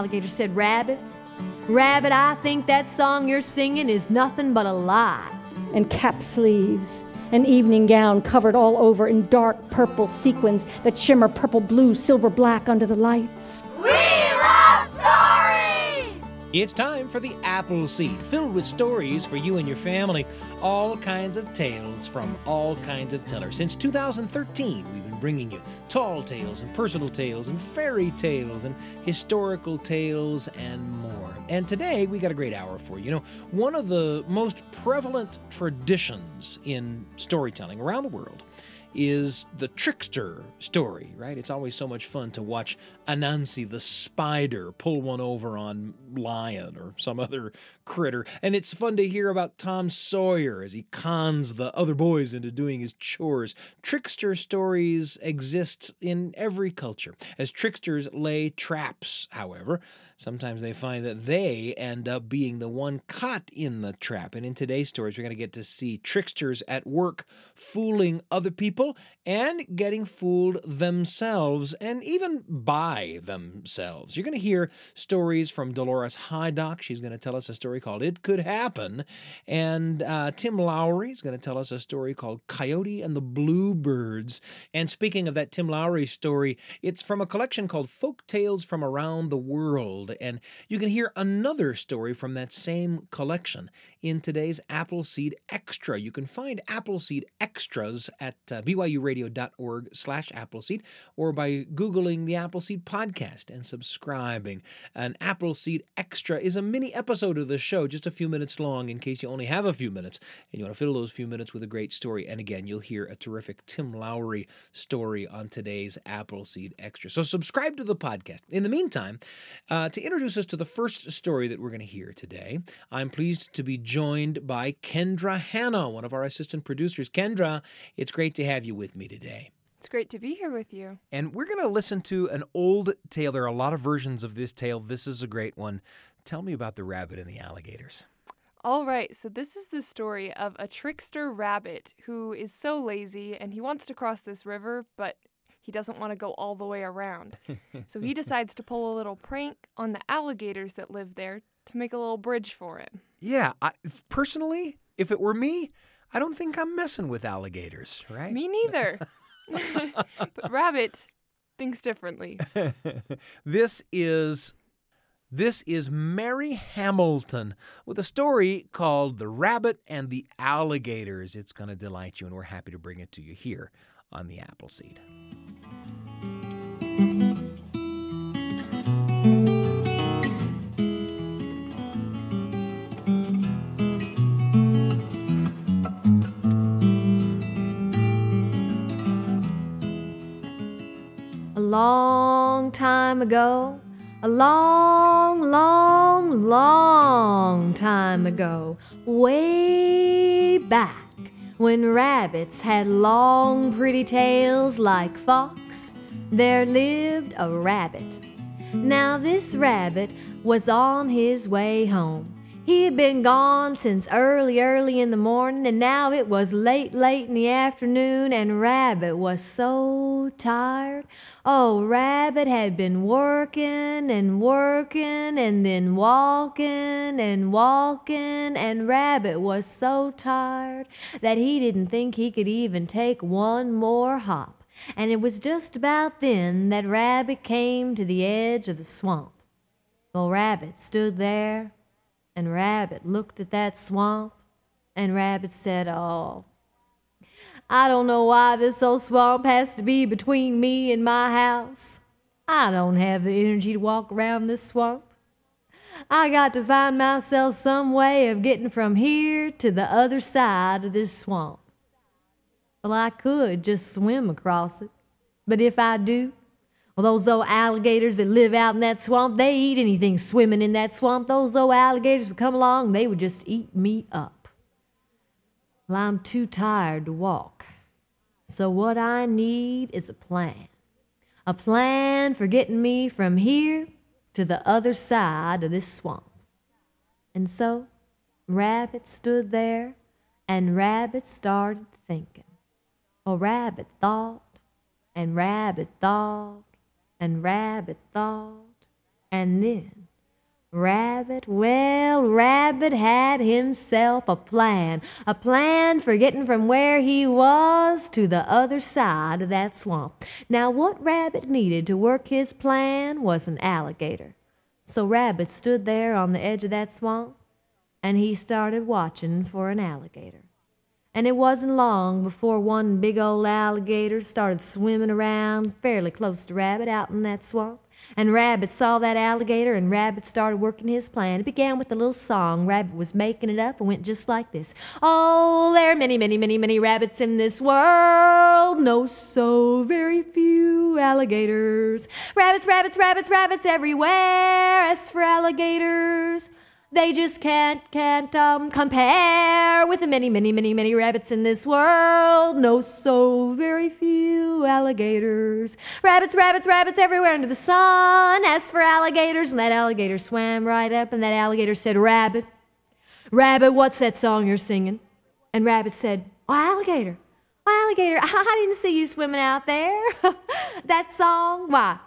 alligator said, "Rabbit, Rabbit, I think that song you're singing is nothing but a lie." And cap sleeves, an evening gown covered all over in dark purple sequins that shimmer purple, blue, silver, black under the lights. We love stories! It's time for the Appleseed, filled with stories for you and your family. All kinds of tales from all kinds of tellers. Since 2013, we've been bringing you tall tales and personal tales and fairy tales and historical tales and more. And today, we got a great hour for you. You know, one of the most prevalent traditions in storytelling around the world is the trickster story, right? It's always so much fun to watch Anansi the spider pull one over on lion or some other critter. And it's fun to hear about Tom Sawyer as he cons the other boys into doing his chores. Trickster stories exist in every culture. As tricksters lay traps, however, sometimes they find that they end up being the one caught in the trap. And in today's stories, we're going to get to see tricksters at work fooling other people and getting fooled themselves and even by themselves. You're going to hear stories from Dolores Hydock. She's going to tell us a story called It Could Happen. And Tim Lowry is going to tell us a story called Coyote and the Bluebirds. And speaking of that Tim Lowry story, it's from a collection called Folk Tales from Around the World. And you can hear another story from that same collection in today's Appleseed Extra. You can find Appleseed Extras at byuradio.org/Appleseed or by Googling the Appleseed Podcast and subscribing. An Appleseed Extra is a mini episode of the show, just a few minutes long in case you only have a few minutes and you want to fill those few minutes with a great story. And again, you'll hear a terrific Tim Lowry story on today's Appleseed Extra. So subscribe to the podcast. In the meantime, to introduce us to the first story that we're going to hear today, I'm pleased to be joined by Kendra Hanna, one of our assistant producers. Kendra, it's great to have you with me today. It's great to be here with you. And we're going to listen to an old tale. There are a lot of versions of this tale. This is a great one. Tell me about the rabbit and the alligators. All right, so this is the story of a trickster rabbit who is so lazy and he wants to cross this river, but he doesn't want to go all the way around. So he decides to pull a little prank on the alligators that live there to make a little bridge for him. Yeah. Personally, if it were me, I don't think I'm messing with alligators, right? Me neither. But Rabbit thinks differently. This is Mary Hamilton with a story called The Rabbit and the Alligators. It's going to delight you, and we're happy to bring it to you here on the Appleseed. A long time ago, a long, long, long time ago, way back when rabbits had long, pretty tails like fox, there lived a rabbit. Now this rabbit was on his way home. He had been gone since early, early in the morning, and now it was late, late in the afternoon, and Rabbit was so tired. Oh, Rabbit had been working and working and then walking and walking, and Rabbit was so tired that he didn't think he could even take one more hop. And it was just about then that Rabbit came to the edge of the swamp. Well, Rabbit stood there, and Rabbit looked at that swamp, and Rabbit said, "Oh, I don't know why this old swamp has to be between me and my house. I don't have the energy to walk around this swamp. I got to find myself some way of getting from here to the other side of this swamp. Well, I could just swim across it, but if I do, well, those old alligators that live out in that swamp, they eat anything swimming in that swamp. Those old alligators would come along and they would just eat me up. Well, I'm too tired to walk, so what I need is a plan for getting me from here to the other side of this swamp." And so Rabbit stood there and Rabbit started thinking. Well, Rabbit thought, and Rabbit thought, and Rabbit thought, And then Rabbit, well, Rabbit had himself a plan for getting from where he was to the other side of that swamp. Now, what Rabbit needed to work his plan was an alligator. So Rabbit stood there on the edge of that swamp, and he started watching for an alligator. And it wasn't long before one big old alligator started swimming around fairly close to Rabbit out in that swamp. And Rabbit saw that alligator, and Rabbit started working his plan. It began with a little song. Rabbit was making it up and went just like this. Oh, there are many, many, many, many rabbits in this world. No, so very few alligators. Rabbits, rabbits, rabbits, rabbits everywhere. As for alligators, they just can't compare with the many, many, many, many rabbits in this world. No, so very few alligators. Rabbits, rabbits, rabbits everywhere under the sun. As for alligators, and that alligator swam right up, and that alligator said, Rabbit, Rabbit, what's that song you're singing? And Rabbit said, Oh, alligator, oh, alligator, I didn't see you swimming out there. That song, why?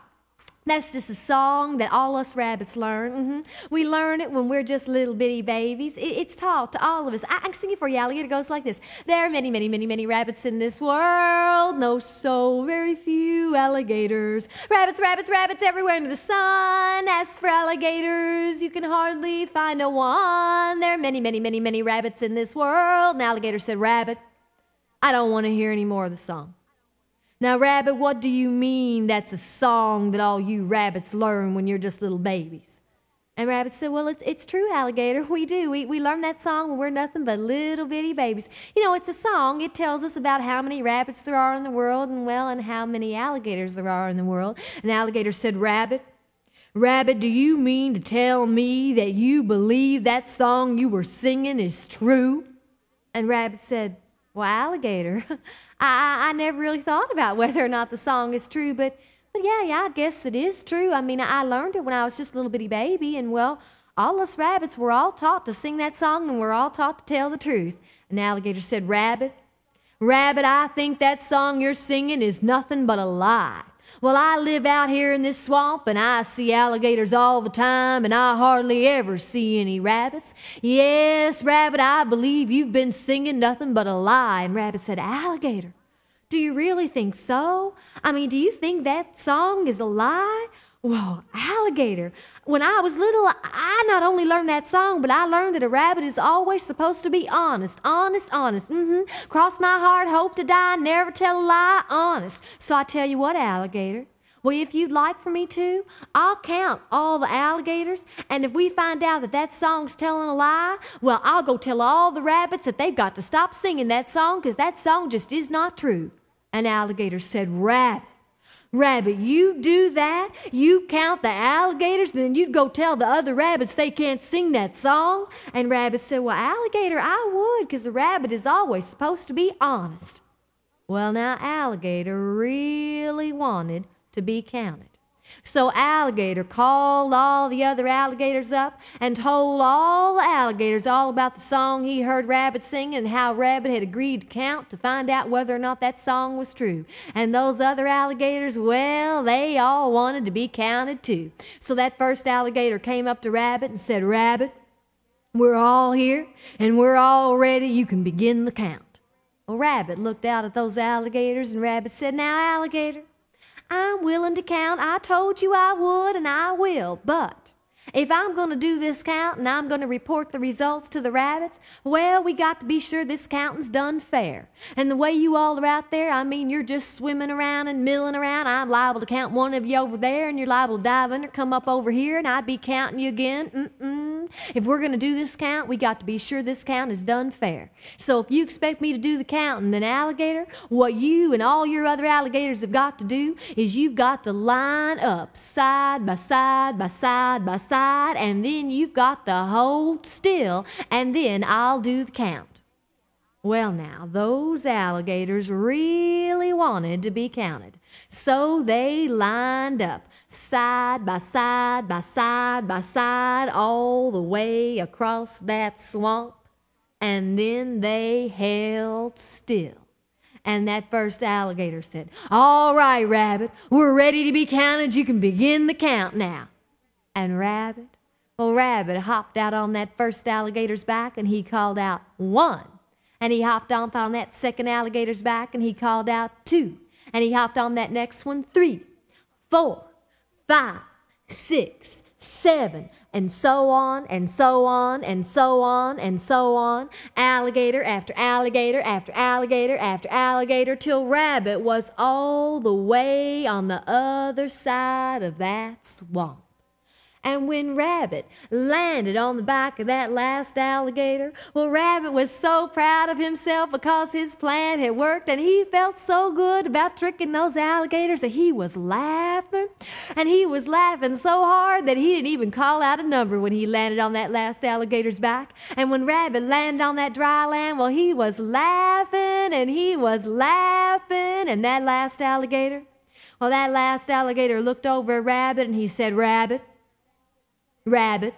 That's just a song that all us rabbits learn. We learn it when we're just little bitty babies. It's taught to all of us. I can sing it for you, alligator. It goes like this. There are many, many, many, many rabbits in this world. No, so very few alligators. Rabbits, rabbits, rabbits everywhere under the sun. As for alligators, you can hardly find a one. There are many, many, many, many rabbits in this world. An alligator said, Rabbit, I don't want to hear any more of the song. Now, Rabbit, what do you mean that's a song that all you rabbits learn when you're just little babies? And Rabbit said, well, it's true, alligator. We do. We learn that song when we're nothing but little bitty babies. You know, it's a song. It tells us about how many rabbits there are in the world and how many alligators there are in the world. And alligator said, Rabbit, Rabbit, do you mean to tell me that you believe that song you were singing is true? And Rabbit said, well, alligator, I never really thought about whether or not the song is true, but yeah, I guess it is true. I mean, I learned it when I was just a little bitty baby, and, well, all us rabbits were all taught to sing that song, and we're all taught to tell the truth. And alligator said, Rabbit, Rabbit, I think that song you're singing is nothing but a lie. Well, I live out here in this swamp, and I see alligators all the time, and I hardly ever see any rabbits. Yes, Rabbit, I believe you've been singing nothing but a lie. And Rabbit said, Alligator, do you really think so? I mean, do you think that song is a lie? Well, alligator, when I was little, I not only learned that song, but I learned that a rabbit is always supposed to be honest, honest, honest. Cross my heart, hope to die, never tell a lie, honest. So I tell you what, alligator, well, if you'd like for me to, I'll count all the alligators, and if we find out that that song's telling a lie, well, I'll go tell all the rabbits that they've got to stop singing that song, because that song just is not true. And alligator said, Rabbit, Rabbit, you do that, you count the alligators, then you'd go tell the other rabbits they can't sing that song. And Rabbit said, well, alligator, I would, because a rabbit is always supposed to be honest. Well, now, alligator really wanted to be counted. So alligator called all the other alligators up and told all the alligators all about the song he heard Rabbit sing and how Rabbit had agreed to count to find out whether or not that song was true. And those other alligators, well, they all wanted to be counted too. So that first alligator came up to Rabbit and said, Rabbit, we're all here and we're all ready. You can begin the count. Well, Rabbit looked out at those alligators and Rabbit said, now, alligator, I'm willing to count. I told you I would, and I will. But if I'm going to do this count and I'm going to report the results to the rabbits, well, we got to be sure this counting's done fair. And the way you all are out there, I mean, you're just swimming around and milling around. I'm liable to count one of you over there, and you're liable to dive in or come up over here, and I'd be counting you again. If we're going to do this count, we got to be sure this count is done fair. So if you expect me to do the counting, then alligator, what you and all your other alligators have got to do is you've got to line up side by side by side by side, and then you've got to hold still, and then I'll do the count. Well, now, those alligators really wanted to be counted, so they lined up side by side by side by side all the way across that swamp, and then they held still. And that first alligator said, all right, Rabbit, we're ready to be counted. You can begin the count now. And Rabbit, well, Rabbit hopped out on that first alligator's back, and he called out 1. And he hopped up on that second alligator's back, and he called out 2. And he hopped on that next one 3, 4, 5, 6, 7, and so on, and so on, and so on, and so on, alligator after alligator after alligator after alligator, till Rabbit was all the way on the other side of that swamp. And when Rabbit landed on the back of that last alligator, well, Rabbit was so proud of himself because his plan had worked, and he felt so good about tricking those alligators that he was laughing. And he was laughing so hard that he didn't even call out a number when he landed on that last alligator's back. And when Rabbit landed on that dry land, well, he was laughing and he was laughing. And that last alligator, well, that last alligator looked over at Rabbit and he said, Rabbit,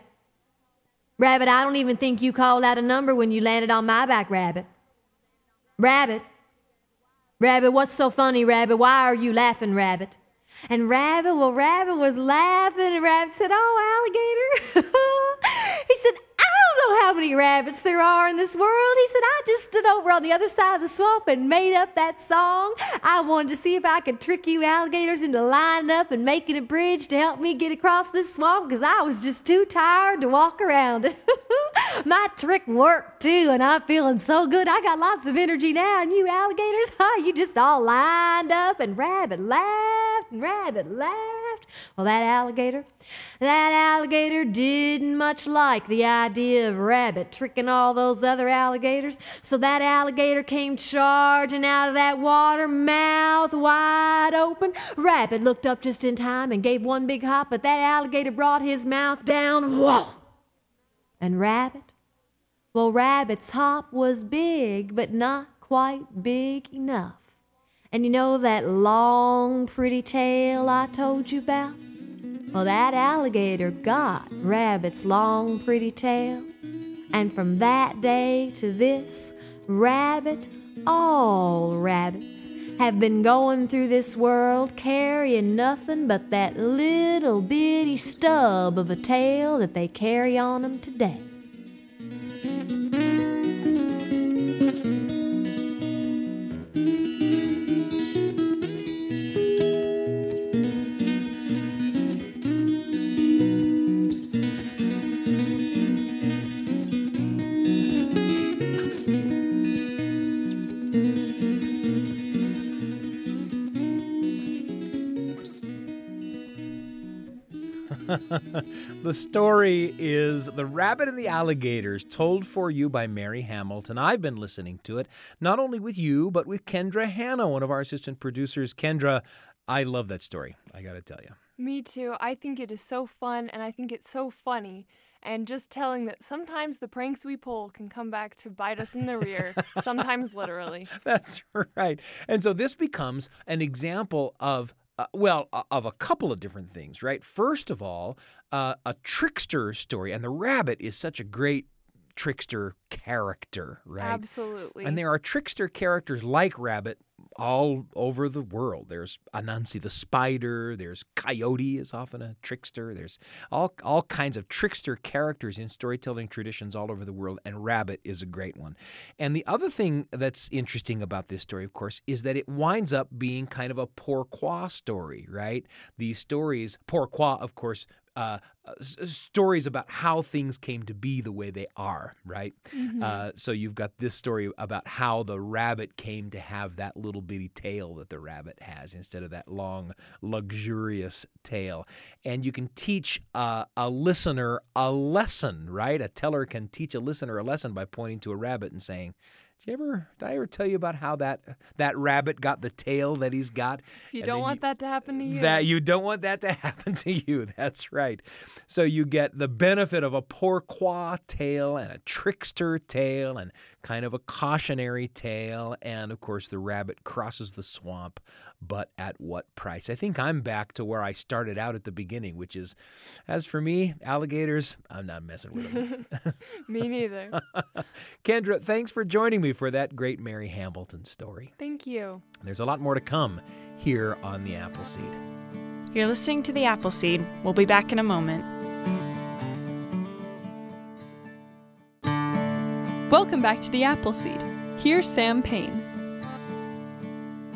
I don't even think you called out a number when you landed on my back, Rabbit. Rabbit, what's so funny, Rabbit? Why are you laughing, Rabbit? And Rabbit, well, Rabbit was laughing, and Rabbit said, oh, alligator. He said, I don't know how many rabbits there are in this world. He said, I just stood over on the other side of the swamp and made up that song. I wanted to see if I could trick you alligators into lining up and making a bridge to help me get across this swamp because I was just too tired to walk around it. My trick worked, too, and I'm feeling so good. I got lots of energy now, and you alligators, you just all lined up, and Rabbit laughed, and Rabbit laughed. Well, that alligator didn't much like the idea of Rabbit tricking all those other alligators, so that alligator came charging out of that water, mouth wide open. Rabbit looked up just in time and gave one big hop, but that alligator brought his mouth down. Whoa! And Rabbit? Well, Rabbit's hop was big, but not quite big enough. And you know that long, pretty tail I told you about? Well, that alligator got Rabbit's long, pretty tail. And from that day to this, Rabbit, all rabbits, have been going through this world carrying nothing but that little bitty stub of a tail that they carry on them today. The story is The Rabbit and the Alligators, told for you by Mary Hamilton. I've been listening to it, not only with you, but with Kendra Hanna, one of our assistant producers. Kendra, I love that story, I gotta tell you. Me too. I think it is so fun, and I think it's so funny. And just telling that sometimes the pranks we pull can come back to bite us in the rear, sometimes literally. That's right. And so this becomes an example of a couple of different things, right? First of all, a trickster story, and the rabbit is such a great trickster character, right? Absolutely. And there are trickster characters like Rabbit all over the world. There's Anansi the spider, there's Coyote is often a trickster, there's all kinds of trickster characters in storytelling traditions all over the world, and Rabbit is a great one. And the other thing that's interesting about this story, of course, is that it winds up being kind of a pourquoi story, right? These stories, pourquoi, of course, stories about how things came to be the way they are, right? Mm-hmm. So you've got this story about how the rabbit came to have that little bitty tail that the rabbit has instead of that long, luxurious tail. And you can teach a listener a lesson, right? A teller can teach a listener a lesson by pointing to a rabbit and saying, Did I ever tell you about how that rabbit got the tail that he's got? You don't want that to happen to you. That's right. So you get the benefit of a pourquoi tale and a trickster tale and kind of a cautionary tale. And, of course, the rabbit crosses the swamp, but at what price? I think I'm back to where I started out at the beginning, which is, as for me, alligators, I'm not messing with them. Me neither. Kendra, thanks for joining me for that great Mary Hamilton story. Thank you. There's a lot more to come here on The Appleseed. You're listening to The Appleseed. We'll be back in a moment. Welcome back to the Appleseed. Here's Sam Payne.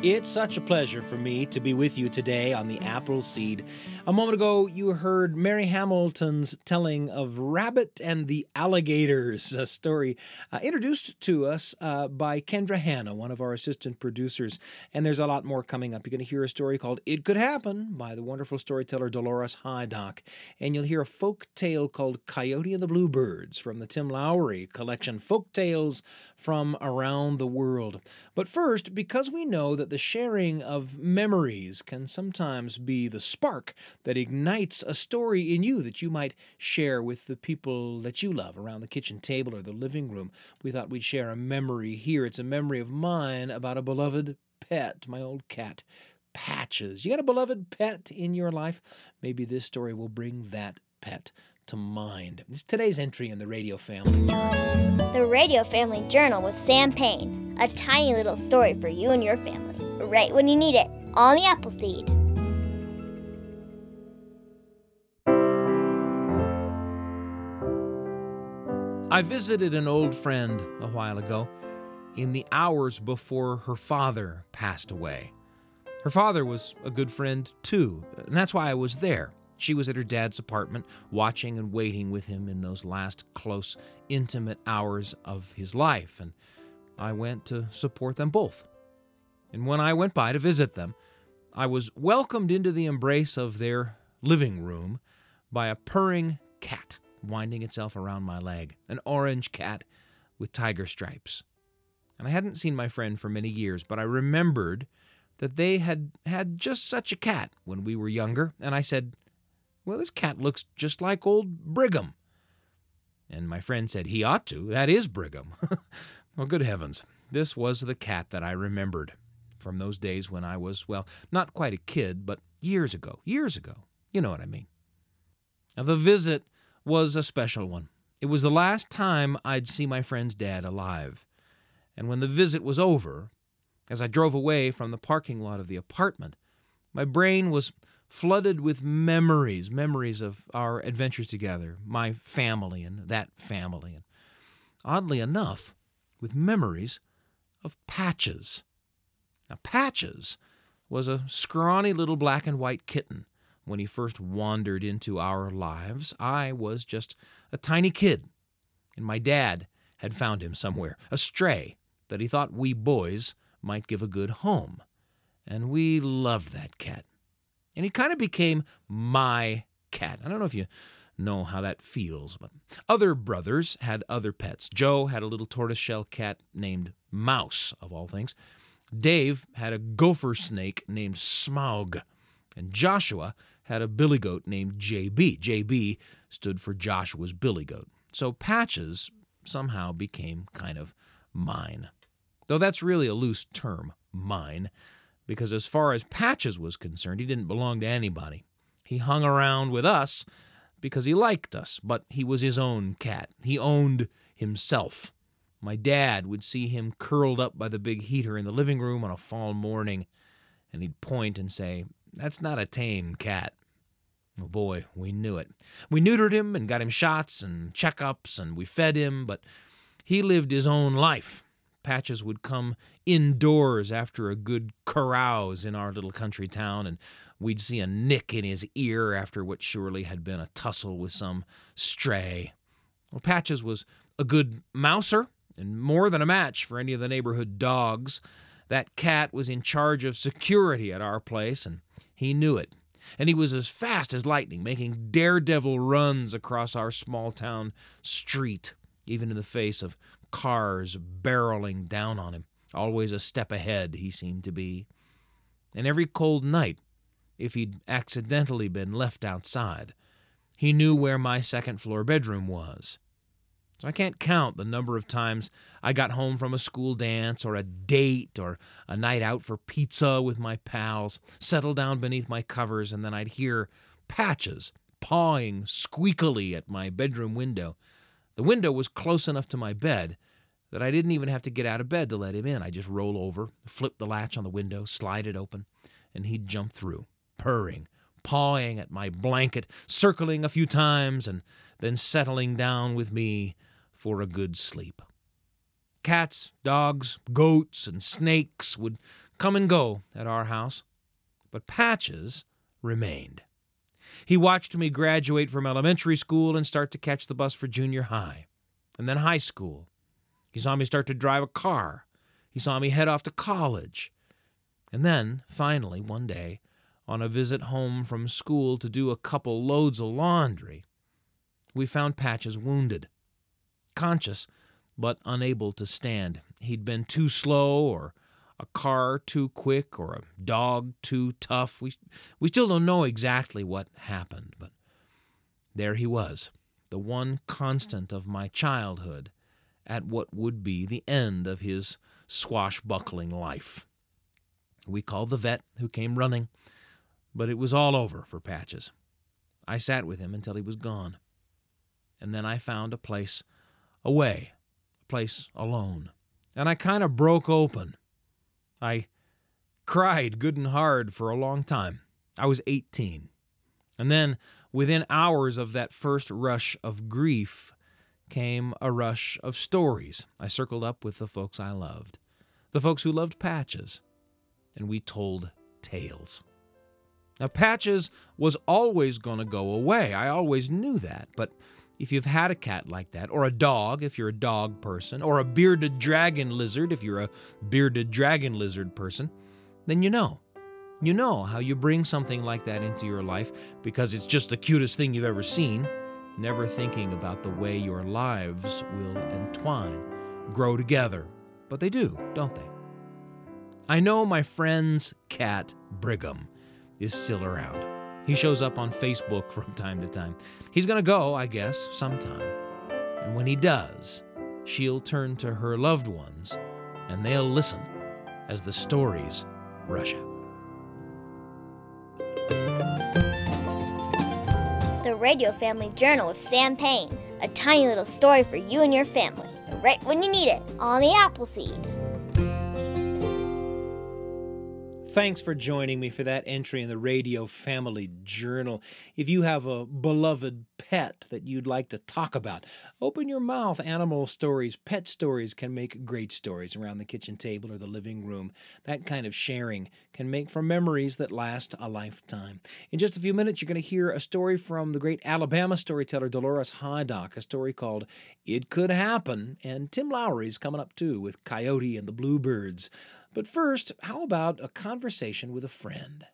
It's such a pleasure for me to be with you today on the Appleseed. A moment ago, you heard Mary Hamilton's telling of Rabbit and the Alligators, a story introduced to us by Kendra Hanna, one of our assistant producers. And there's a lot more coming up. You're going to hear a story called It Could Happen by the wonderful storyteller Dolores Hydock. And you'll hear a folk tale called Coyote and the Bluebirds from the Tim Lowry collection, Folk Tales from Around the World. But first, because we know that the sharing of memories can sometimes be the spark that ignites a story in you that you might share with the people that you love around the kitchen table or the living room. We thought we'd share a memory here. It's a memory of mine about a beloved pet, my old cat, Patches. You got a beloved pet in your life? Maybe this story will bring that pet to mind. It's today's entry in the Radio Family Journal. The Radio Family Journal with Sam Payne. A tiny little story for you and your family. Right when you need it, on the Appleseed. I visited an old friend a while ago in the hours before her father passed away. Her father was a good friend, too, and that's why I was there. She was at her dad's apartment, watching and waiting with him in those last close, intimate hours of his life, and I went to support them both. And when I went by to visit them, I was welcomed into the embrace of their living room by a purring cat winding itself around my leg, an orange cat with tiger stripes. And I hadn't seen my friend for many years, but I remembered that they had had just such a cat when we were younger, and I said, "Well, this cat looks just like old Brigham." And my friend said, "He ought to. That is Brigham." Well, good heavens, this was the cat that I remembered from those days when I was, well, not quite a kid, but years ago. You know what I mean. Now, the visit was a special one. It was the last time I'd see my friend's dad alive. And when the visit was over, as I drove away from the parking lot of the apartment, my brain was flooded with memories of our adventures together, my family and that family, and oddly enough, with memories of Patches. Now, Patches was a scrawny little black and white kitten. When he first wandered into our lives, I was just a tiny kid, and my dad had found him somewhere, a stray that he thought we boys might give a good home. And we loved that cat. And he kind of became my cat. I don't know if you know how that feels, but other brothers had other pets. Joe had a little tortoiseshell cat named Mouse, of all things. Dave had a gopher snake named Smaug. And Joshua had a billy goat named JB. JB stood for Joshua's billy goat. So Patches somehow became kind of mine. Though that's really a loose term, mine, because as far as Patches was concerned, he didn't belong to anybody. He hung around with us because he liked us, but he was his own cat. He owned himself. My dad would see him curled up by the big heater in the living room on a fall morning, and he'd point and say, "That's not a tame cat." Oh boy, we knew it. We neutered him and got him shots and checkups, and we fed him, but he lived his own life. Patches would come indoors after a good carouse in our little country town, and we'd see a nick in his ear after what surely had been a tussle with some stray. Well, Patches was a good mouser and more than a match for any of the neighborhood dogs. That cat was in charge of security at our place, and he knew it. And he was as fast as lightning, making daredevil runs across our small town street, even in the face of cars barreling down on him. Always a step ahead, he seemed to be. And every cold night, if he'd accidentally been left outside, he knew where my second-floor bedroom was. So I can't count the number of times I got home from a school dance or a date or a night out for pizza with my pals, settled down beneath my covers, and then I'd hear Patches pawing squeakily at my bedroom window. The window was close enough to my bed that I didn't even have to get out of bed to let him in. I just roll over, flip the latch on the window, slide it open, and he'd jump through, purring, pawing at my blanket, circling a few times, and then settling down with me for a good sleep. Cats, dogs, goats, and snakes would come and go at our house, but Patches remained. He watched me graduate from elementary school and start to catch the bus for junior high, and then high school. He saw me start to drive a car. He saw me head off to college. And then, finally, one day, on a visit home from school to do a couple loads of laundry, we found Patches wounded, conscious but unable to stand. He'd been too slow, or a car too quick, or a dog too tough. We still don't know exactly what happened, but there he was, the one constant of my childhood, at what would be the end of his swashbuckling life. We called the vet, who came running, but it was all over for Patches. I sat with him until he was gone, and then I found a place away, a place alone, and I kind of broke open. I cried good and hard for a long time. I was 18. And then, within hours of that first rush of grief, came a rush of stories. I circled up with the folks I loved, the folks who loved Patches, and we told tales. Now, Patches was always going to go away. I always knew that, but if you've had a cat like that, or a dog if you're a dog person, or a bearded dragon lizard if you're a bearded dragon lizard person, then you know. You know how you bring something like that into your life because it's just the cutest thing you've ever seen, never thinking about the way your lives will entwine, grow together. But they do, don't they? I know my friend's cat, Brigham, is still around. He shows up on Facebook from time to time. He's going to go, I guess, sometime. And when he does, she'll turn to her loved ones, and they'll listen as the stories rush out. The Radio Family Journal of Sam Payne. A tiny little story for you and your family, right when you need it, on the Appleseed. Thanks for joining me for that entry in the Radio Family Journal. If you have a beloved pet that you'd like to talk about, open your mouth. Animal stories, pet stories can make great stories around the kitchen table or the living room. That kind of sharing can make for memories that last a lifetime. In just a few minutes, you're going to hear a story from the great Alabama storyteller Dolores Hydock, a story called It Could Happen, and Tim Lowry's coming up too with Coyote and the Bluebirds. But first, how about a conversation with a friend?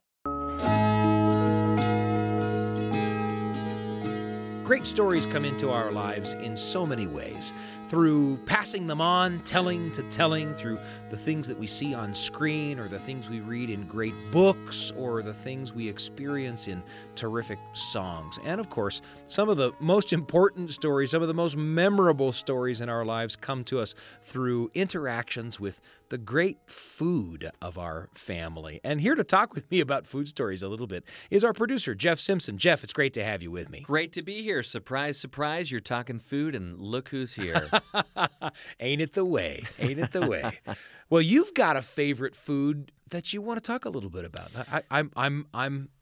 Great stories come into our lives in so many ways. Through passing them on, telling to telling, through the things that we see on screen, or the things we read in great books, or the things we experience in terrific songs. And of course, some of the most important stories, some of the most memorable stories in our lives come to us through interactions with the great food of our family. And here to talk with me about food stories a little bit is our producer, Jeff Simpson. Jeff, it's great to have you with me. Great to be here. Surprise, surprise, you're talking food and look who's here. Ain't it the way? Ain't it the way? Well, you've got a favorite food that you want to talk a little bit about.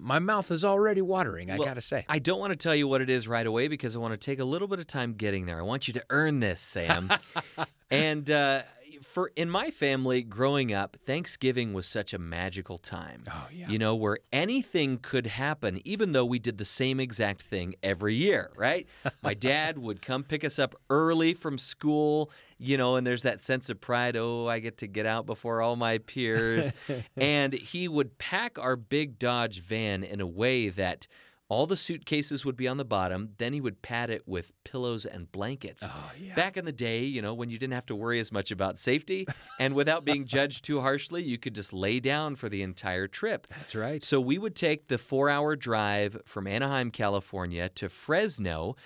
My mouth is already watering, I gotta say. I don't want to tell you what it is right away because I want to take a little bit of time getting there. I want you to earn this, Sam. And in my family, growing up, Thanksgiving was such a magical time. Oh, yeah. You know, where anything could happen, even though we did the same exact thing every year, right? My dad would come pick us up early from school, you know, and there's that sense of pride, oh, I get to get out before all my peers. And he would pack our big Dodge van in a way that all the suitcases would be on the bottom. Then he would pad it with pillows and blankets. Oh, yeah. Back in the day, you know, when you didn't have to worry as much about safety and without being judged too harshly, you could just lay down for the entire trip. That's right. So we would take the 4-hour drive from Anaheim, California to Fresno.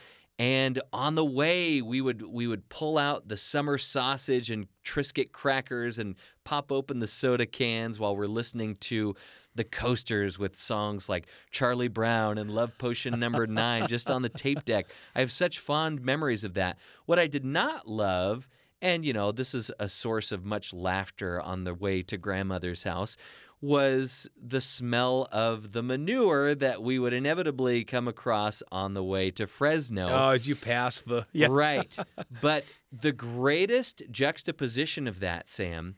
And on the way, we would pull out the summer sausage and Triscuit crackers and pop open the soda cans while we're listening to The Coasters with songs like Charlie Brown and Love Potion Number 9 just on the tape deck. I have such fond memories of that. What I did not love and, you know, this is a source of much laughter on the way to grandmother's house, was the smell of the manure that we would inevitably come across on the way to Fresno. Oh, as you pass the... Yeah. Right. But the greatest juxtaposition of that, Sam,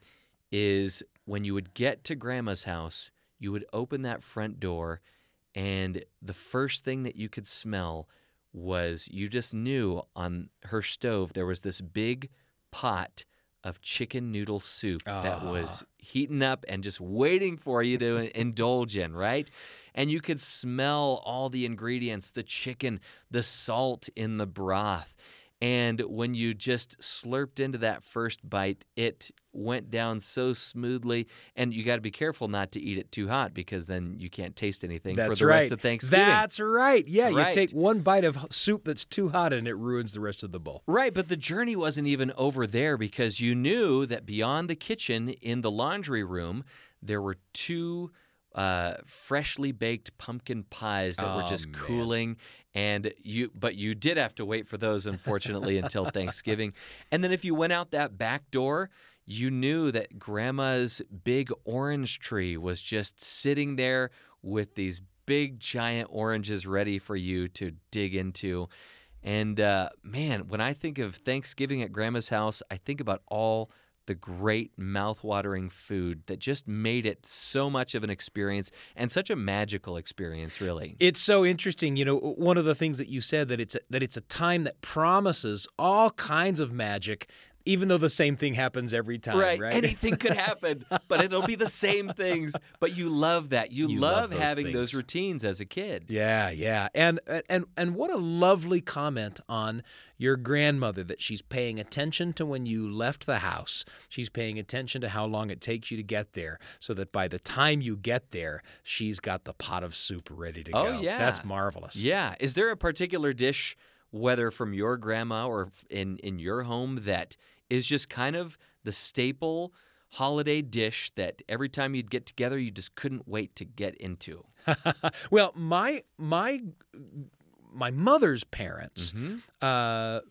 is when you would get to grandma's house, you would open that front door, and the first thing that you could smell was, you just knew on her stove there was this big pot of chicken noodle soup that was heating up and just waiting for you to indulge in, right? And you could smell all the ingredients, the chicken, the salt in the broth. And when you just slurped into that first bite, it went down so smoothly. And you got to be careful not to eat it too hot, because then you can't taste anything for the rest of Thanksgiving. That's right. Yeah, right. You take one bite of soup that's too hot and it ruins the rest of the bowl. Right, but the journey wasn't even over there, because you knew that beyond the kitchen in the laundry room, there were two freshly baked pumpkin pies that were just cooling, and you did have to wait for those, unfortunately, until Thanksgiving. And then if you went out that back door, you knew that grandma's big orange tree was just sitting there with these big giant oranges ready for you to dig into. And man, when I think of Thanksgiving at grandma's house, I think about all the great mouthwatering food that just made it so much of an experience and such a magical experience, really. It's so interesting. You know, one of the things that you said, that it's a time that promises all kinds of magic, even though the same thing happens every time, right? Anything could happen, but it'll be the same things. But you love that. You love having those routines as a kid. Yeah. And what a lovely comment on your grandmother, that she's paying attention to when you left the house. She's paying attention to how long it takes you to get there, so that by the time you get there, she's got the pot of soup ready to go. Oh, yeah. That's marvelous. Yeah. Is there a particular dish, whether from your grandma or in your home, that is just kind of the staple holiday dish that every time you'd get together, you just couldn't wait to get into? Well, my mother's parents made a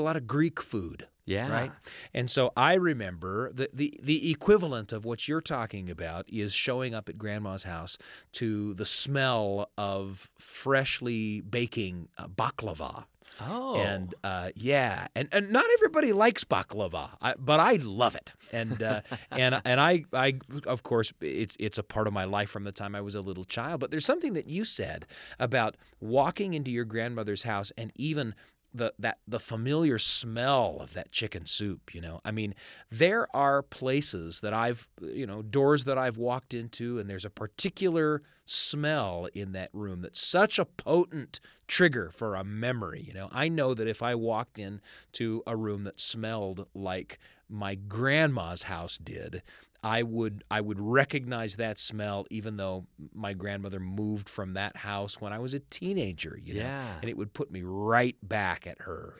lot of Greek food. Yeah. Right? And so I remember the equivalent of what you're talking about is showing up at grandma's house to the smell of freshly baking baklava. Oh. And and not everybody likes baklava, but I love it. And and I of course it's a part of my life from the time I was a little child. But there's something that you said about walking into your grandmother's house and even the familiar smell of that chicken soup. You know, I mean, there are places that doors that I've walked into, and there's a particular smell in that room that's such a potent trigger for a memory. You know, I know that if I walked into a room that smelled like my grandma's house did, I would recognize that smell, even though my grandmother moved from that house when I was a teenager, you know, and it would put me right back at her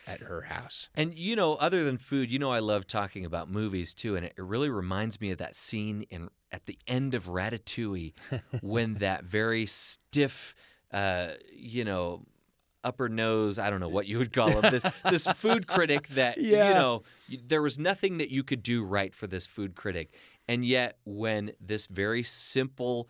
house. And, you know, other than food, you know, I love talking about movies too. And it really reminds me of that scene at the end of Ratatouille when that very stiff, upper nose, I don't know what you would call him, this food critic that, there was nothing that you could do right for this food critic. And yet when this very simple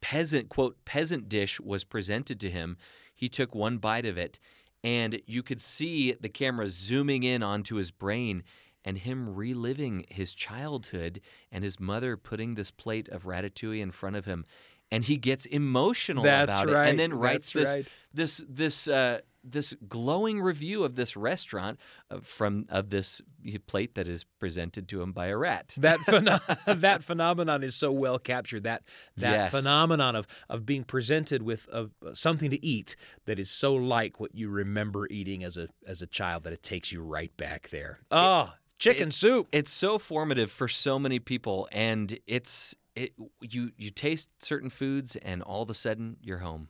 peasant dish was presented to him, he took one bite of it, and you could see the camera zooming in onto his brain and him reliving his childhood and his mother putting this plate of ratatouille in front of him. And he gets emotional about it, and then writes this glowing review of this restaurant of this plate that is presented to him by a rat. That phenomenon is so well captured. That phenomenon of being presented with something to eat that is so like what you remember eating as a child that it takes you right back there. Chicken soup. It's so formative for so many people, and it's. You taste certain foods, and all of a sudden, you're home.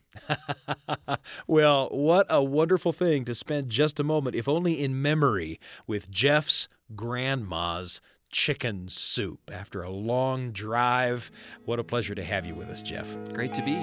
Well, what a wonderful thing to spend just a moment, if only in memory, with Jeff's grandma's chicken soup. After a long drive, what a pleasure to have you with us, Jeff. Great to be.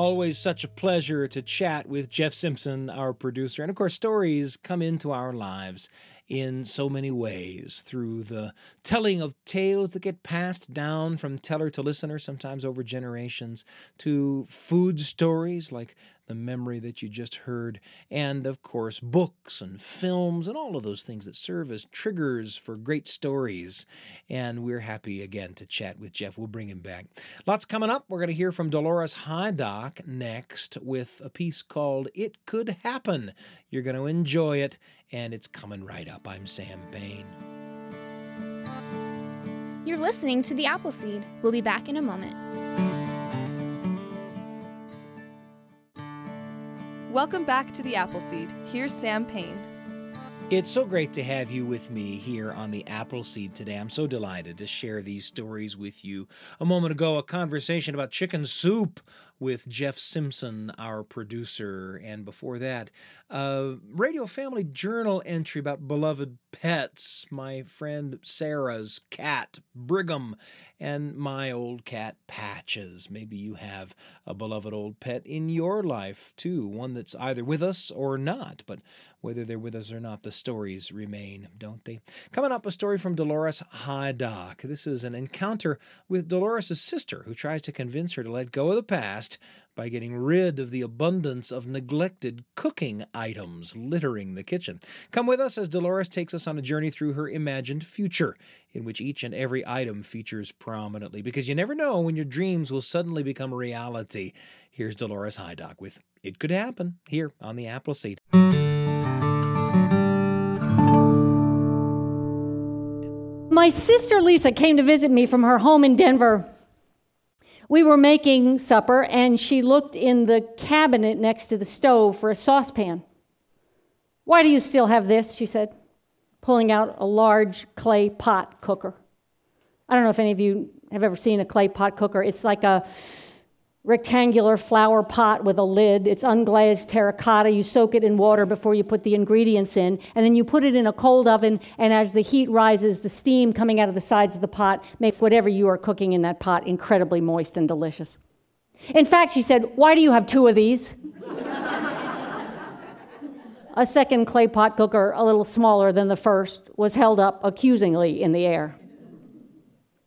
Always such a pleasure to chat with Jeff Simpson, our producer. And of course, stories come into our lives in so many ways through the telling of tales that get passed down from teller to listener, sometimes over generations, to food stories like the memory that you just heard, and of course, books and films and all of those things that serve as triggers for great stories. And we're happy again to chat with Jeff. We'll bring him back. Lots coming up. We're going to hear from Dolores Hydock next with a piece called It Could Happen. You're going to enjoy it, and it's coming right up. I'm Sam Payne. You're listening to The Appleseed. We'll be back in a moment. Welcome back to The Appleseed. Here's Sam Payne. It's so great to have you with me here on The Appleseed today. I'm so delighted to share these stories with you. A moment ago, a conversation about chicken soup with Jeff Simpson, our producer. And before that, a Radio Family Journal entry about beloved pets. My friend Sarah's cat, Brigham, and my old cat, Patches. Maybe you have a beloved old pet in your life, too, one that's either with us or not. But whether they're with us or not, the stories remain, don't they? Coming up, a story from Dolores Hydock. This is an encounter with Dolores' sister, who tries to convince her to let go of the past by getting rid of the abundance of neglected cooking items littering the kitchen. Come with us as Dolores takes us on a journey through her imagined future, in which each and every item features prominently, because you never know when your dreams will suddenly become reality. Here's Dolores Hydock with It Could Happen, here on The Appleseed. My sister Lisa came to visit me from her home in Denver. We were making supper, and she looked in the cabinet next to the stove for a saucepan. "Why do you still have this?" she said, pulling out a large clay pot cooker. I don't know if any of you have ever seen a clay pot cooker. It's like a rectangular flower pot with a lid. It's unglazed terracotta. You soak it in water before you put the ingredients in, and then you put it in a cold oven, and as the heat rises, the steam coming out of the sides of the pot makes whatever you are cooking in that pot incredibly moist and delicious. In fact, she said, "Why do you have two of these?" A second clay pot cooker, a little smaller than the first, was held up accusingly in the air.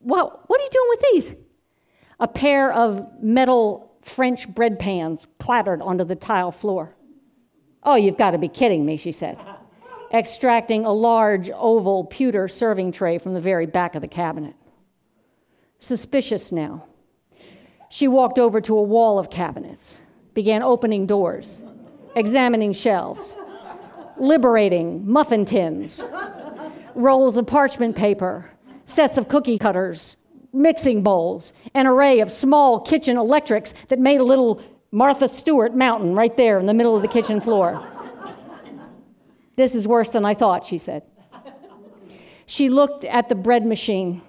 "Well, what are you doing with these?" A pair of metal French bread pans clattered onto the tile floor. "Oh, you've got to be kidding me," she said, extracting a large oval pewter serving tray from the very back of the cabinet. Suspicious now, she walked over to a wall of cabinets, began opening doors, examining shelves, liberating muffin tins, rolls of parchment paper, sets of cookie cutters, mixing bowls, an array of small kitchen electrics that made a little Martha Stewart mountain right there in the middle of the kitchen floor. "This is worse than I thought," she said. She looked at the bread machine,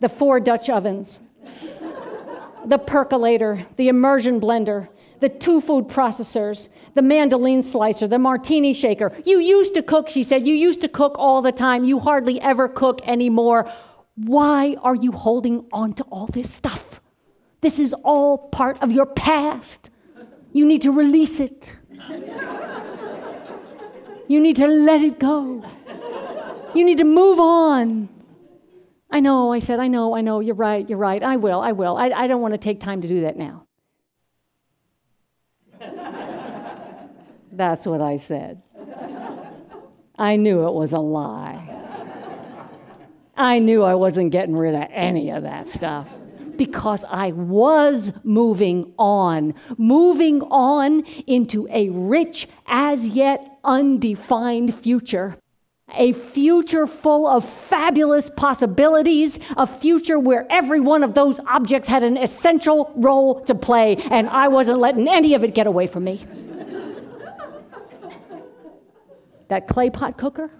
the 4 Dutch ovens, the percolator, the immersion blender, the 2 food processors, the mandoline slicer, the martini shaker. "You used to cook," she said. "You used to cook all the time. You hardly ever cook anymore. Why are you holding on to all this stuff? This is all part of your past. You need to release it. You need to let it go. You need to move on." "I know," I said. I know. You're right. I will. I don't want to take time to do that now." That's what I said. I knew it was a lie. I knew I wasn't getting rid of any of that stuff because I was moving on into a rich, as yet undefined future, a future full of fabulous possibilities, a future where every one of those objects had an essential role to play, and I wasn't letting any of it get away from me. That clay pot cooker,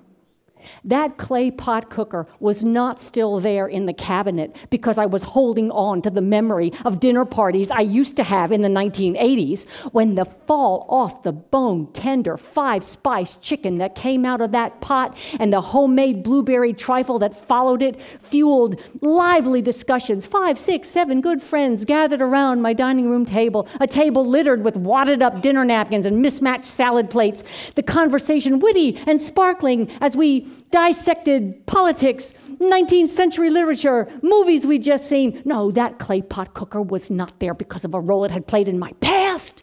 That clay pot cooker was not still there in the cabinet because I was holding on to the memory of dinner parties I used to have in the 1980s when the fall off the bone tender 5-spice chicken that came out of that pot and the homemade blueberry trifle that followed it fueled lively discussions. 5, 6, 7 good friends gathered around my dining room table, a table littered with wadded up dinner napkins and mismatched salad plates, the conversation witty and sparkling as we dissected politics, 19th century literature, movies we'd just seen. No, that clay pot cooker was not there because of a role it had played in my past.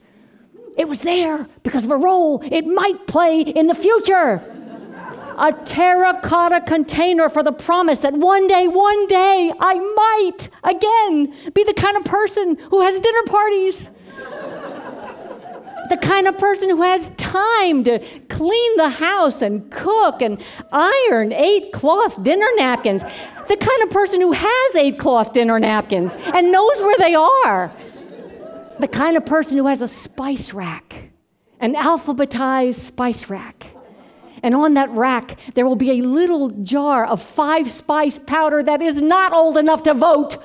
It was there because of a role it might play in the future. A terracotta container for the promise that one day, I might, again, be the kind of person who has dinner parties. The kind of person who has time to clean the house and cook and iron 8 cloth dinner napkins. The kind of person who has 8 cloth dinner napkins and knows where they are. The kind of person who has a spice rack, an alphabetized spice rack. And on that rack, there will be a little jar of 5-spice powder that is not old enough to vote.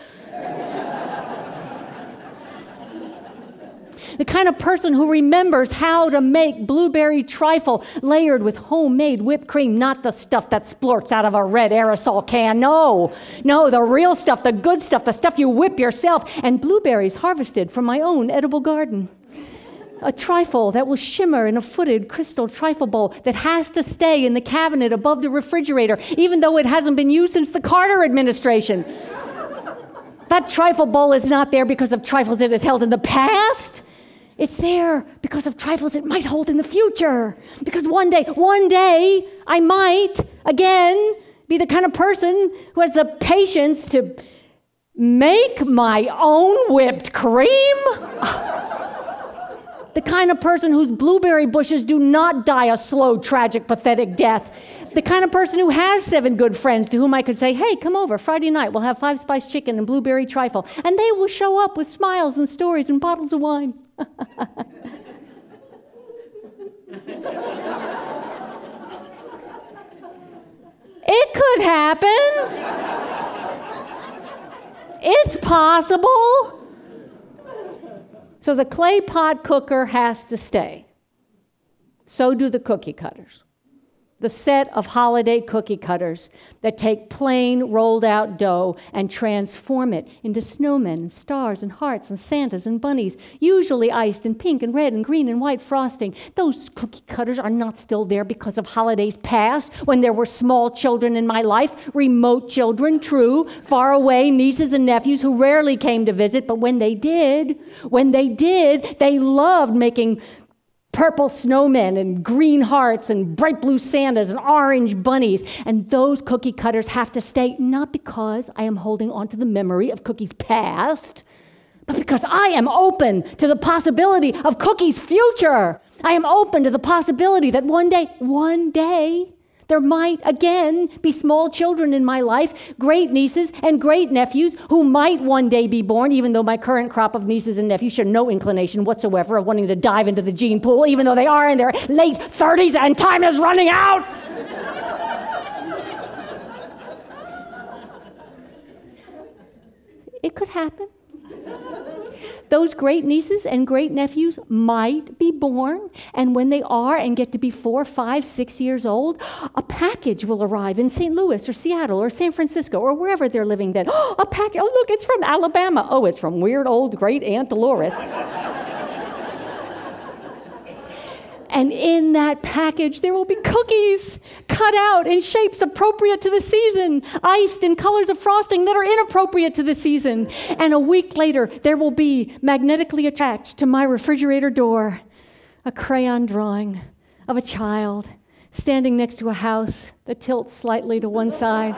The kind of person who remembers how to make blueberry trifle layered with homemade whipped cream, not the stuff that splurts out of a red aerosol can. No, the real stuff, the good stuff, the stuff you whip yourself, and blueberries harvested from my own edible garden. A trifle that will shimmer in a footed crystal trifle bowl that has to stay in the cabinet above the refrigerator, even though it hasn't been used since the Carter administration. That trifle bowl is not there because of trifles it has held in the past. It's there because of trifles it might hold in the future. Because one day, I might, again, be the kind of person who has the patience to make my own whipped cream. The kind of person whose blueberry bushes do not die a slow, tragic, pathetic death. The kind of person who has 7 good friends to whom I could say, hey, come over Friday night, we'll have 5-spice chicken and blueberry trifle. And they will show up with smiles and stories and bottles of wine. It could happen. It's possible. So the clay pot cooker has to stay. So do the cookie cutters. The set of holiday cookie cutters that take plain rolled out dough and transform it into snowmen and stars and hearts and Santas and bunnies, usually iced in pink and red and green and white frosting. Those cookie cutters are not still there because of holidays past when there were small children in my life, remote children, true, far away nieces and nephews who rarely came to visit, but when they did, they loved making purple snowmen and green hearts and bright blue Santas and orange bunnies. And those cookie cutters have to stay, not because I am holding on to the memory of cookies past, but because I am open to the possibility of cookies future. I am open to the possibility that one day, there might again be small children in my life, great nieces and great nephews who might one day be born, even though my current crop of nieces and nephews show no inclination whatsoever of wanting to dive into the gene pool, even though they are in their late 30s and time is running out. It could happen. Those great nieces and great nephews might be born, and when they are and get to be 4, 5, 6 years old, a package will arrive in St. Louis or Seattle or San Francisco or wherever they're living then. A package, oh look, it's from Alabama. Oh, it's from weird old great Aunt Dolores. And in that package, there will be cookies cut out in shapes appropriate to the season, iced in colors of frosting that are inappropriate to the season. And a week later, there will be magnetically attached to my refrigerator door a crayon drawing of a child standing next to a house that tilts slightly to one side,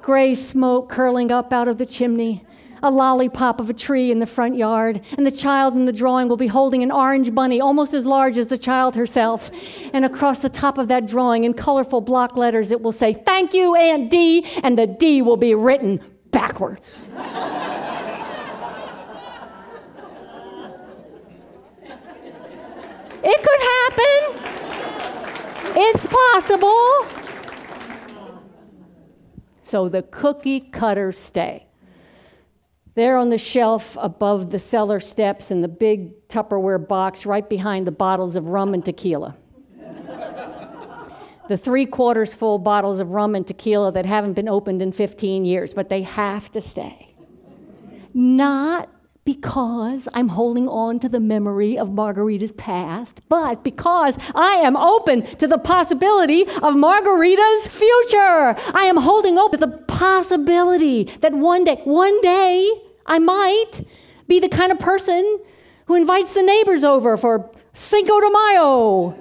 gray smoke curling up out of the chimney, a lollipop of a tree in the front yard, and the child in the drawing will be holding an orange bunny almost as large as the child herself. And across the top of that drawing in colorful block letters, it will say, "Thank you, Aunt D," and the D will be written backwards. It could happen. It's possible. So the cookie cutter stay. There on the shelf above the cellar steps in the big Tupperware box right behind the bottles of rum and tequila. The 3/4 full bottles of rum and tequila that haven't been opened in 15 years, but they have to stay. Not because I'm holding on to the memory of margaritas past, but because I am open to the possibility of margaritas future. I am holding open to the possibility that one day, I might be the kind of person who invites the neighbors over for Cinco de Mayo,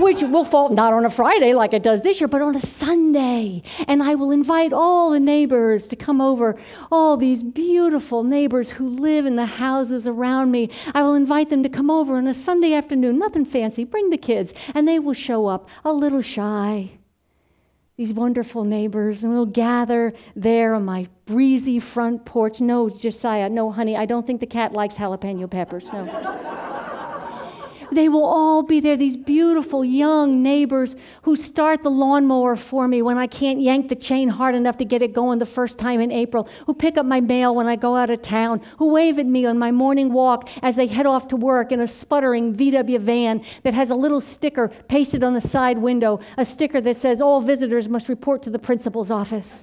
which will fall not on a Friday like it does this year, but on a Sunday. And I will invite all the neighbors to come over, all these beautiful neighbors who live in the houses around me. I will invite them to come over on a Sunday afternoon, nothing fancy, bring the kids, and they will show up a little shy, these wonderful neighbors, and we'll gather there on my breezy front porch. No, Josiah, no, honey, I don't think the cat likes jalapeno peppers, no. They will all be there, these beautiful young neighbors who start the lawnmower for me when I can't yank the chain hard enough to get it going the first time in April, who pick up my mail when I go out of town, who wave at me on my morning walk as they head off to work in a sputtering VW van that has a little sticker pasted on the side window, a sticker that says, "All visitors must report to the principal's office."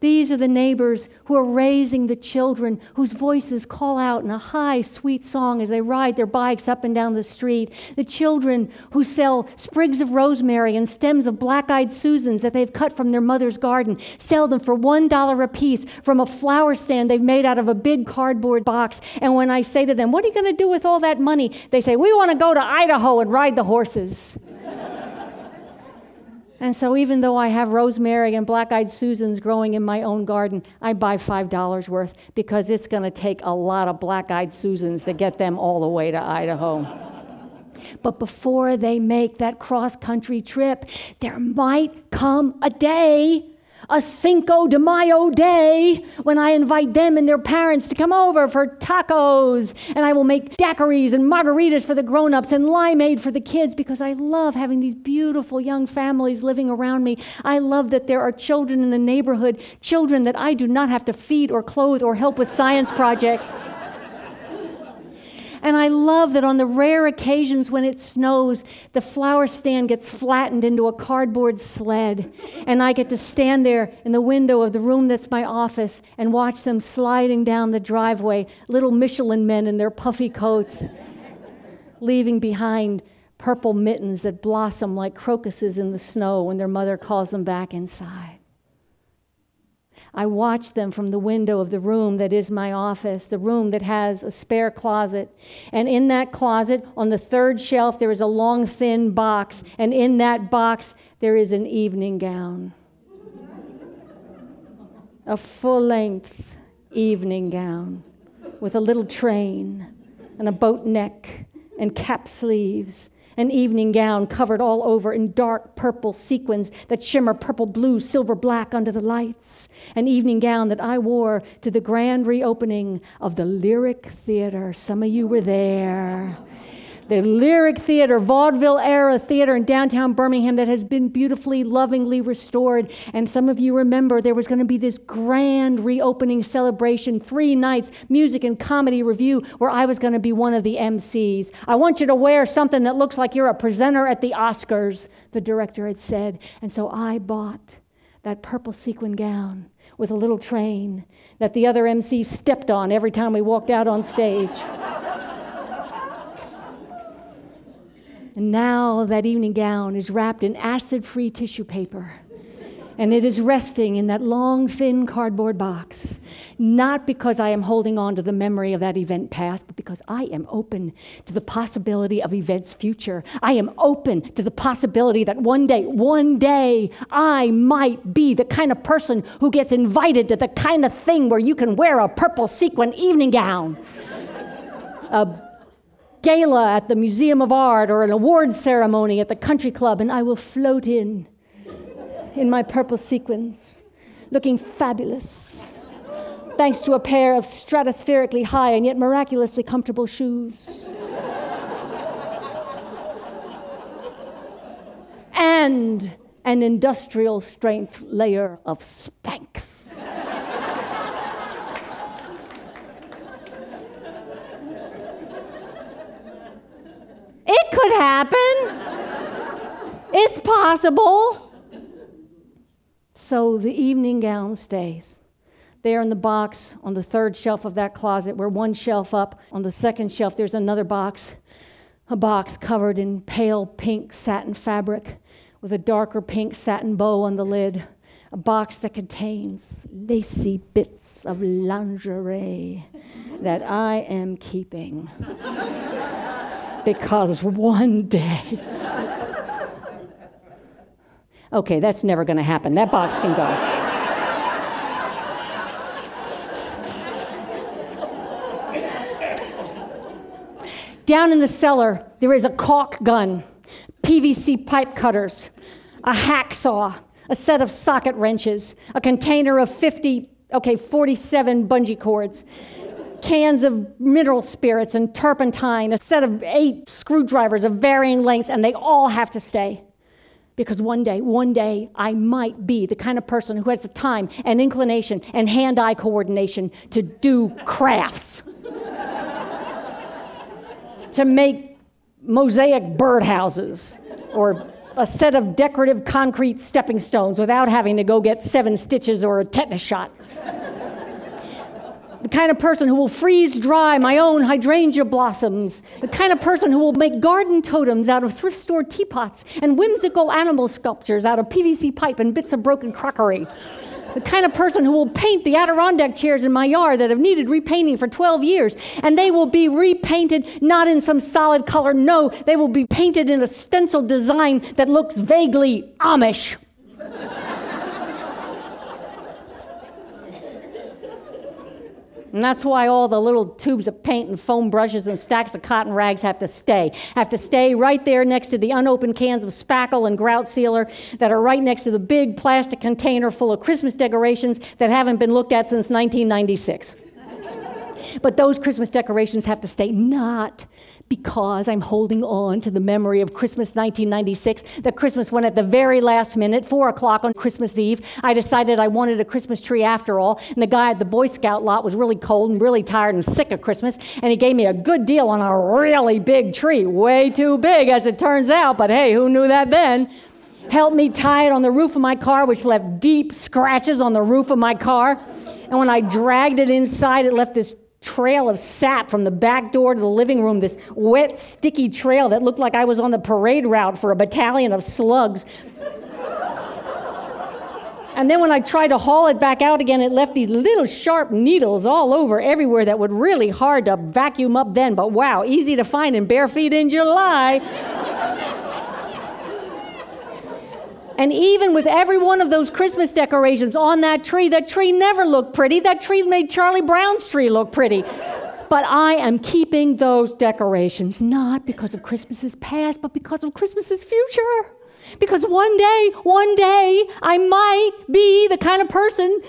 These are the neighbors who are raising the children, whose voices call out in a high, sweet song as they ride their bikes up and down the street. The children who sell sprigs of rosemary and stems of black-eyed Susans that they've cut from their mother's garden, sell them for $1 a piece from a flower stand they've made out of a big cardboard box. And when I say to them, "What are you going to do with all that money?" they say, "We want to go to Idaho and ride the horses." And so even though I have rosemary and black-eyed Susans growing in my own garden, I buy $5 worth because it's going to take a lot of black-eyed Susans to get them all the way to Idaho. But before they make that cross-country trip, there might come a day, a Cinco de Mayo day, when I invite them and their parents to come over for tacos, and I will make daiquiris and margaritas for the grown-ups and limeade for the kids, because I love having these beautiful young families living around me. I love that there are children in the neighborhood, children that I do not have to feed or clothe or help with science projects. And I love that on the rare occasions when it snows, the flower stand gets flattened into a cardboard sled. And I get to stand there in the window of the room that's my office and watch them sliding down the driveway, little Michelin men in their puffy coats, leaving behind purple mittens that blossom like crocuses in the snow when their mother calls them back inside. I watch them from the window of the room that is my office, the room that has a spare closet. And in that closet, on the third shelf, there is a long, thin box. And in that box, there is an evening gown. A full-length evening gown with a little train and a boat neck and cap sleeves. An evening gown covered all over in dark purple sequins that shimmer purple, blue, silver, black under the lights. An evening gown that I wore to the grand reopening of the Lyric Theater. Some of you were there. The Lyric Theater, vaudeville-era theater in downtown Birmingham that has been beautifully, lovingly restored. And some of you remember there was going to be this grand reopening celebration, 3 nights, music and comedy review, where I was going to be one of the MCs. "I want you to wear something that looks like you're a presenter at the Oscars," the director had said. And so I bought that purple sequin gown with a little train that the other MC stepped on every time we walked out on stage. And now that evening gown is wrapped in acid-free tissue paper, and it is resting in that long, thin cardboard box, not because I am holding on to the memory of that event past, but because I am open to the possibility of events future. I am open to the possibility that one day, I might be the kind of person who gets invited to the kind of thing where you can wear a purple sequin evening gown. Gala at the Museum of Art or an awards ceremony at the country club, and I will float in my purple sequins, looking fabulous, thanks to a pair of stratospherically high and yet miraculously comfortable shoes. And an industrial strength layer of Spanx. It could happen. It's possible. So the evening gown stays. There in the box on the third shelf of that closet, where one shelf up, on the second shelf there's another box, a box covered in pale pink satin fabric with a darker pink satin bow on the lid, a box that contains lacy bits of lingerie that I am keeping. Because one day... Okay, that's never going to happen. That box can go. Down in the cellar, there is a caulk gun, PVC pipe cutters, a hacksaw, a set of socket wrenches, a container of 47 bungee cords, cans of mineral spirits and turpentine, a set of 8 screwdrivers of varying lengths, and they all have to stay. Because one day, I might be the kind of person who has the time and inclination and hand-eye coordination to do crafts. To make mosaic birdhouses or a set of decorative concrete stepping stones without having to go get 7 stitches or a tetanus shot. The kind of person who will freeze dry my own hydrangea blossoms. The kind of person who will make garden totems out of thrift store teapots and whimsical animal sculptures out of PVC pipe and bits of broken crockery. The kind of person who will paint the Adirondack chairs in my yard that have needed repainting for 12 years, and they will be repainted not in some solid color, no, they will be painted in a stencil design that looks vaguely Amish. And that's why all the little tubes of paint and foam brushes and stacks of cotton rags have to stay right there next to the unopened cans of spackle and grout sealer that are right next to the big plastic container full of Christmas decorations that haven't been looked at since 1996. But those Christmas decorations have to stay, not because I'm holding on to the memory of Christmas 1996, the Christmas when at the very last minute, 4:00 on Christmas Eve, I decided I wanted a Christmas tree after all, and the guy at the Boy Scout lot was really cold and really tired and sick of Christmas, and he gave me a good deal on a really big tree, way too big as it turns out, but hey, who knew that then? Helped me tie it on the roof of my car, which left deep scratches on the roof of my car, and when I dragged it inside, it left this trail of sap from the back door to the living room, this wet, sticky trail that looked like I was on the parade route for a battalion of slugs. And then when I tried to haul it back out again, it left these little sharp needles all over everywhere that were really hard to vacuum up then, but wow, easy to find in bare feet in July. And even with every one of those Christmas decorations on that tree never looked pretty. That tree made Charlie Brown's tree look pretty. But I am keeping those decorations, not because of Christmas's past, but because of Christmas's future. Because one day, I might be the kind of person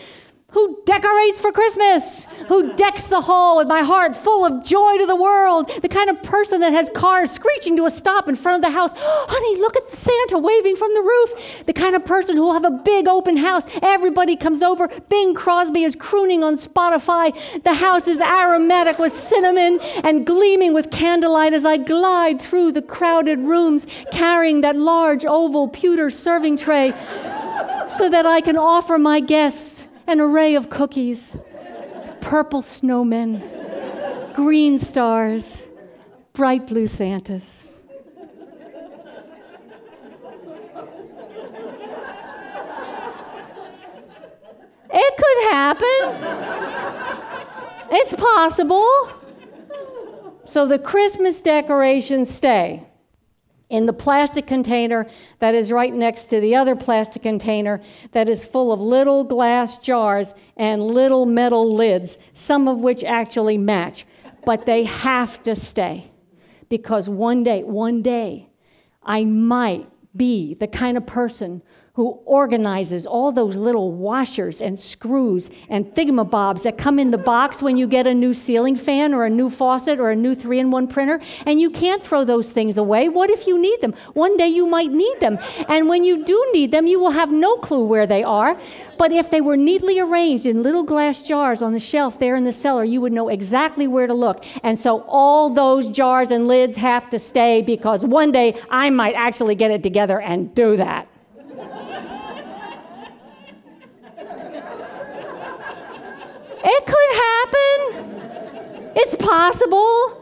who decorates for Christmas, who decks the hall with my heart full of joy to the world, the kind of person that has cars screeching to a stop in front of the house. Oh, honey, look at the Santa waving from the roof. The kind of person who will have a big open house. Everybody comes over. Bing Crosby is crooning on Spotify. The house is aromatic with cinnamon and gleaming with candlelight as I glide through the crowded rooms carrying that large oval pewter serving tray so that I can offer my guests an array of cookies, purple snowmen, green stars, bright blue Santas. It could happen. It's possible. So the Christmas decorations stay in the plastic container that is right next to the other plastic container that is full of little glass jars and little metal lids, some of which actually match. But they have to stay because one day, I might be the kind of person who organizes all those little washers and screws and thingamabobs that come in the box when you get a new ceiling fan or a new faucet or a new 3-in-1 printer, and you can't throw those things away. What if you need them? One day you might need them, and when you do need them, you will have no clue where they are. But if they were neatly arranged in little glass jars on the shelf there in the cellar, you would know exactly where to look. And so all those jars and lids have to stay, because one day I might actually get it together and do that. It could happen. It's possible.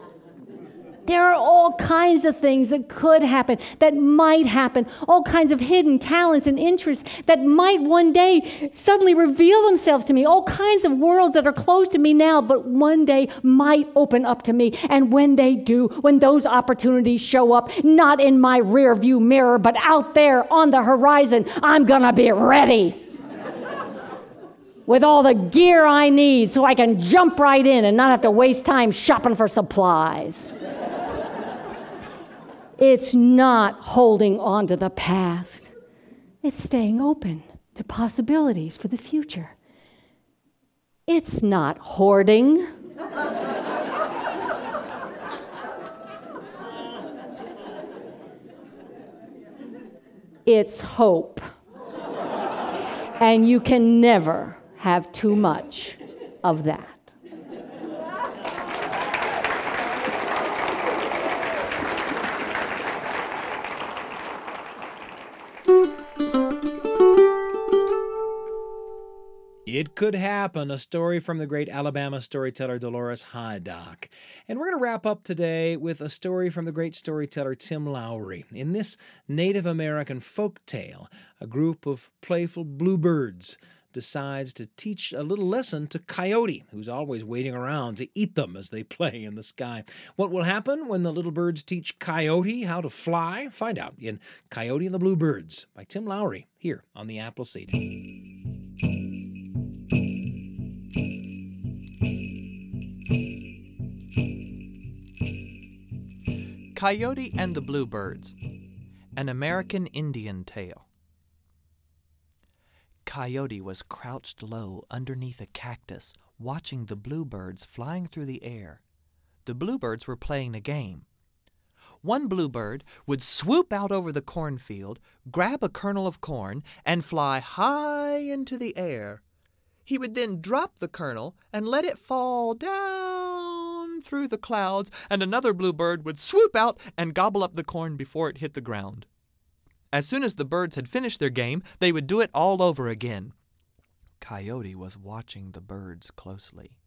There are all kinds of things that could happen, that might happen, all kinds of hidden talents and interests that might one day suddenly reveal themselves to me, all kinds of worlds that are closed to me now, but one day might open up to me. And when they do, when those opportunities show up, not in my rear view mirror, but out there on the horizon, I'm gonna be ready with all the gear I need so I can jump right in and not have to waste time shopping for supplies. It's not holding on to the past. It's staying open to possibilities for the future. It's not hoarding. It's hope. And you can never have too much of that. It Could Happen, a story from the great Alabama storyteller Dolores Hydock. And we're going to wrap up today with a story from the great storyteller Tim Lowry. In this Native American folk tale, a group of playful bluebirds decides to teach a little lesson to Coyote, who's always waiting around to eat them as they play in the sky. What will happen when the little birds teach Coyote how to fly? Find out in Coyote and the Bluebirds by Tim Lowry, here on the Appleseed. Coyote and the Bluebirds, an American Indian tale. Coyote was crouched low underneath a cactus, watching the bluebirds flying through the air. The bluebirds were playing a game. One bluebird would swoop out over the cornfield, grab a kernel of corn, and fly high into the air. He would then drop the kernel and let it fall down through the clouds, and another bluebird would swoop out and gobble up the corn before it hit the ground. As soon as the birds had finished their game, they would do it all over again. Coyote was watching the birds closely.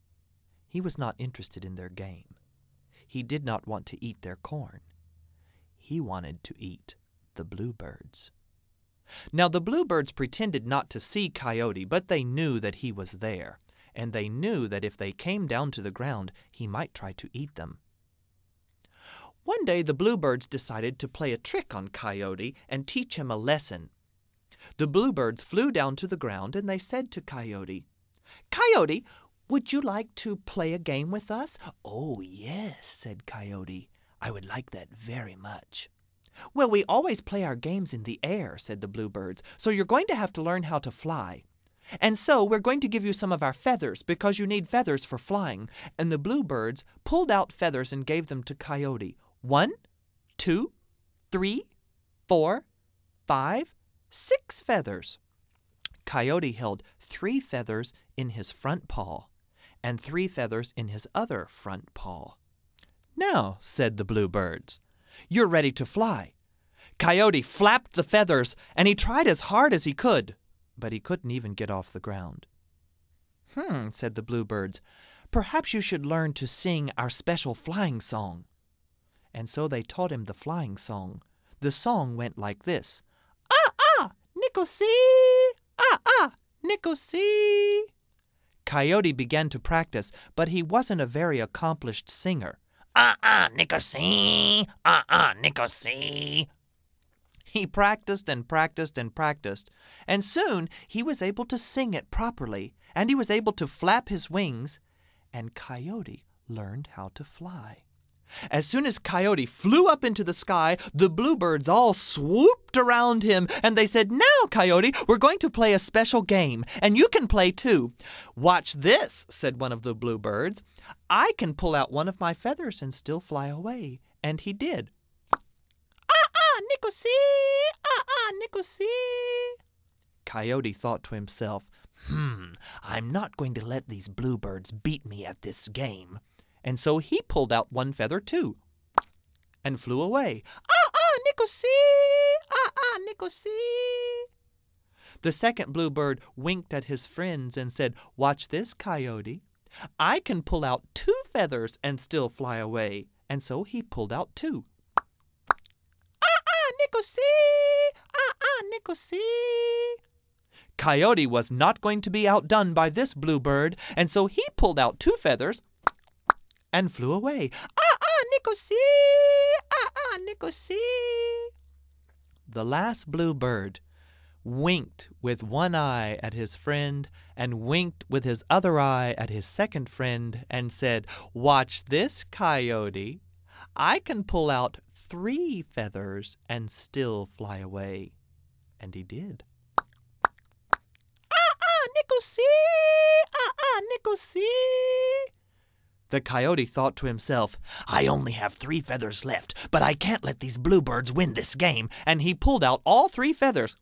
He was not interested in their game. He did not want to eat their corn. He wanted to eat the bluebirds. Now the bluebirds pretended not to see Coyote, but they knew that he was there, and they knew that if they came down to the ground, he might try to eat them. One day the bluebirds decided to play a trick on Coyote and teach him a lesson. The bluebirds flew down to the ground and they said to Coyote, "Coyote, would you like to play a game with us?" "Oh, yes," said Coyote. "I would like that very much." "Well, we always play our games in the air," said the bluebirds, "so you're going to have to learn how to fly. And so we're going to give you some of our feathers, because you need feathers for flying." And the bluebirds pulled out feathers and gave them to Coyote. 1, 2, 3, 4, 5, 6 feathers. Coyote held 3 feathers in his front paw and 3 feathers in his other front paw. "Now," said the bluebirds, "you're ready to fly." Coyote flapped the feathers, and he tried as hard as he could, but he couldn't even get off the ground. Said the bluebirds, "perhaps you should learn to sing our special flying song." And so they taught him the flying song. The song went like this. "Ah, ah, Nicosy! Ah, ah, Nicosy!" Coyote began to practice, but he wasn't a very accomplished singer. "Ah, ah, Nicosy! Ah, ah, Nicosy!" He practiced and practiced and practiced, and soon he was able to sing it properly, and he was able to flap his wings, and Coyote learned how to fly. As soon as Coyote flew up into the sky, the bluebirds all swooped around him, and they said, "Now, Coyote, we're going to play a special game, and you can play too." "Watch this," said one of the bluebirds. "I can pull out one of my feathers and still fly away." And he did. "Ah, Nicosy! Ah, Nicosy!" Coyote thought to himself, "I'm not going to let these bluebirds beat me at this game." And so he pulled out one feather, too, and flew away. "Ah, Nicosy! Ah, Nicosy!" The second bluebird winked at his friends and said, "Watch this, Coyote. I can pull out two feathers and still fly away." And so he pulled out two. "Ah, Nicosy! Ah, Nicosy!" Coyote was not going to be outdone by this bluebird, and so he pulled out two feathers and flew away. "Ah, Nicosy! Ah, Nicosy!" The last bluebird winked with one eye at his friend and winked with his other eye at his second friend and said, "Watch this, Coyote. I can pull out three feathers and still fly away." And he did. "Ah, Nicosy! Ah, Nicosy!" The coyote thought to himself, "I only have three feathers left, but I can't let these bluebirds win this game." And he pulled out all three feathers.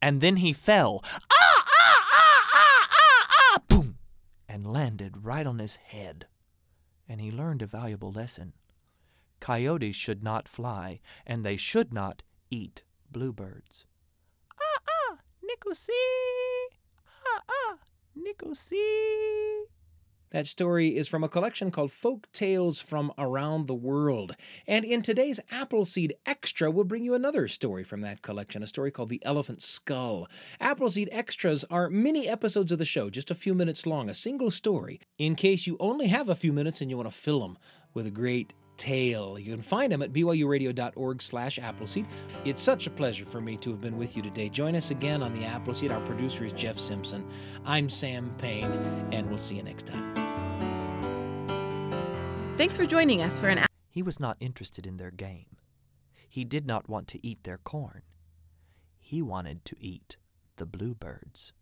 And then he fell. "Ah, ah, ah, ah, ah, ah," boom, and landed right on his head. And he learned a valuable lesson. Coyotes should not fly, and they should not eat bluebirds. "Ah, ah, Nicosy! Ah, ah, Nicosy!" That story is from a collection called Folk Tales from Around the World. And in today's Appleseed Extra, we'll bring you another story from that collection, a story called The Elephant Skull. Appleseed Extras are mini episodes of the show, just a few minutes long, a single story, in case you only have a few minutes and you want to fill them with a great tale. You can find them at byuradio.org/Appleseed. It's such a pleasure for me to have been with you today. Join us again on the Appleseed. Our producer is Jeff Simpson. I'm Sam Payne, and we'll see you next time. Thanks for joining us for an... He was not interested in their game. He did not want to eat their corn. He wanted to eat the bluebirds.